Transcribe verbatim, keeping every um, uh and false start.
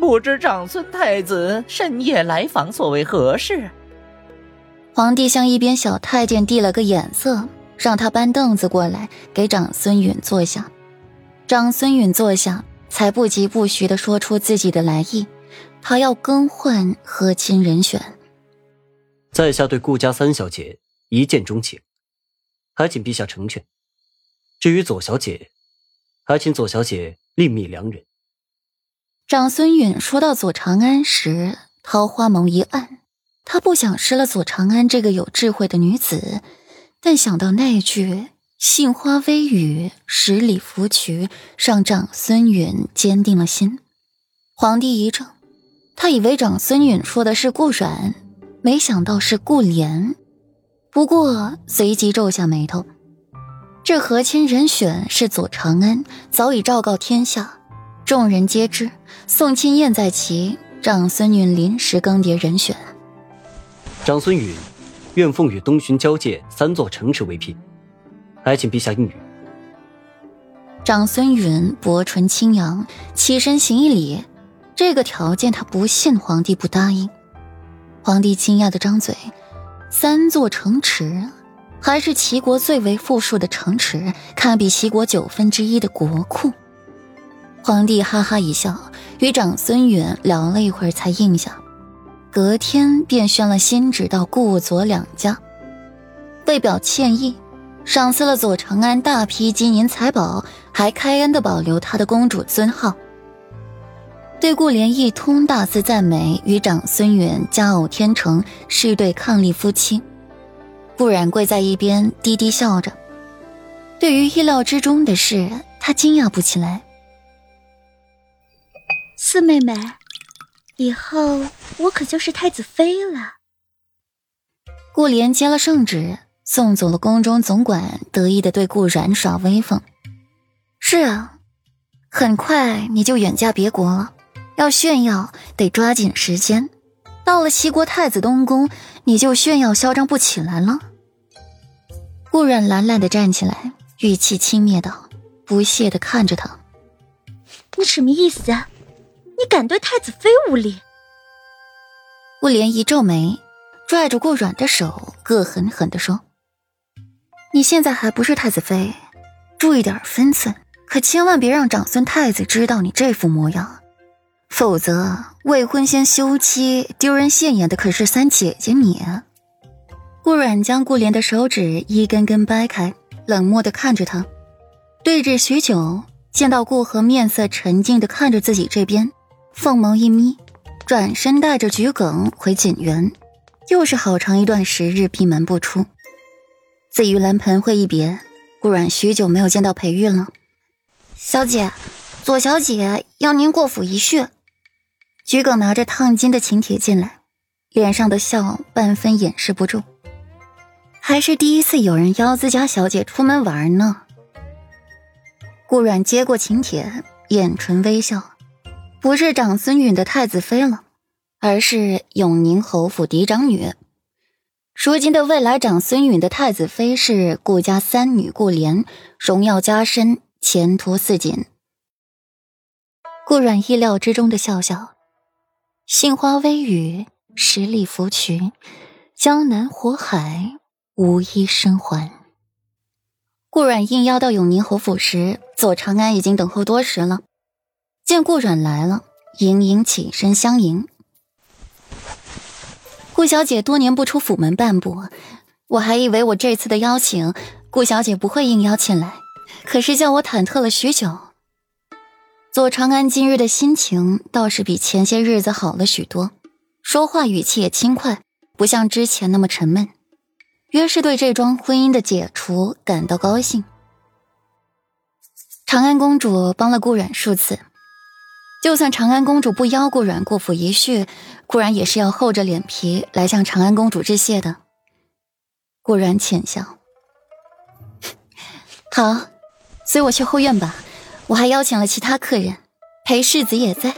不知长孙太子深夜来访所为何事？”皇帝向一边小太监递了个眼色，让他搬凳子过来给长孙允坐下。长孙允坐下，才不疾不徐地说出自己的来意，他要更换和亲人选。在下对顾家三小姐一见钟情，还请陛下成全。至于左小姐，还请左小姐另觅良人。长孙允说到左长安时，桃花眸一暗，他不想失了左长安这个有智慧的女子，但想到那句杏花微雨，十里芙蕖，让长孙允坚定了心。皇帝一怔，他以为长孙允说的是顾阮，没想到是顾怜，不过随即皱下眉头。这和亲人选是左长安，早已昭告天下，众人皆知，宋钦燕在其，长孙允临时更迭人选。长孙允愿奉与东巡交界三座城池为聘，还请陛下应允。长孙允薄唇轻扬，起身行一礼。这个条件他不信皇帝不答应。皇帝惊讶地张嘴，三座城池，还是齐国最为富庶的城池，堪比齐国九分之一的国库。皇帝哈哈一笑，与长孙允聊了一会儿才应下，隔天便宣了新旨到顾左两家，为表歉意，赏赐了左长安大批金银财宝，还开恩地保留他的公主尊号。对顾怜一通大肆赞美，与长孙允佳偶天成，是一对伉俪夫妻。顾然跪在一边低低笑着，对于意料之中的事，他惊讶不起来。四妹妹，以后我可就是太子妃了。顾怜接了圣旨，送走了宫中总管，得意地对顾然耍威风。是啊，很快你就远嫁别国了，要炫耀得抓紧时间，到了齐国太子东宫，你就炫耀嚣张不起来了。顾然懒懒地站起来，语气轻蔑道，不屑地看着他。你什么意思啊？你敢对太子妃无礼？顾怜一皱眉，拽住顾阮的手，恶狠狠地说，你现在还不是太子妃，注意点分寸，可千万别让长孙太子知道你这副模样，否则未婚先休妻，丢人现眼的可是三姐姐你。顾阮将顾怜的手指一根根掰开，冷漠地看着他。对峙许久，见到顾和面色沉静地看着自己这边，凤眸一眯，转身带着桔梗回锦园，又是好长一段时日闭门不出。自盂兰盆会一别，顾阮许久没有见到裴玉了。小姐，左小姐邀您过府一叙。桔梗拿着烫金的请帖进来，脸上的笑半分掩饰不住。还是第一次有人邀自家小姐出门玩呢。顾阮接过请帖，眼唇微笑，不是长孙允的太子妃了，而是永宁侯府嫡长女。如今的未来长孙允的太子妃是顾家三女顾怜，荣耀加身，前途似锦。顾阮意料之中的笑笑，杏花微雨，十里芙蕖，江南火海，无一生还。顾阮应邀到永宁侯府时，左长安已经等候多时了。见顾阮来了，盈盈起身相迎。顾小姐多年不出府门半步，我还以为我这次的邀请，顾小姐不会应邀前来，可是叫我忐忑了许久。左长安今日的心情倒是比前些日子好了许多，说话语气也轻快，不像之前那么沉闷，约是对这桩婚姻的解除感到高兴。长安公主帮了顾阮数次，就算长安公主不邀顾阮过府一叙，顾阮也是要厚着脸皮来向长安公主致谢的。顾阮浅笑，好，随我去后院吧，我还邀请了其他客人，裴世子也在。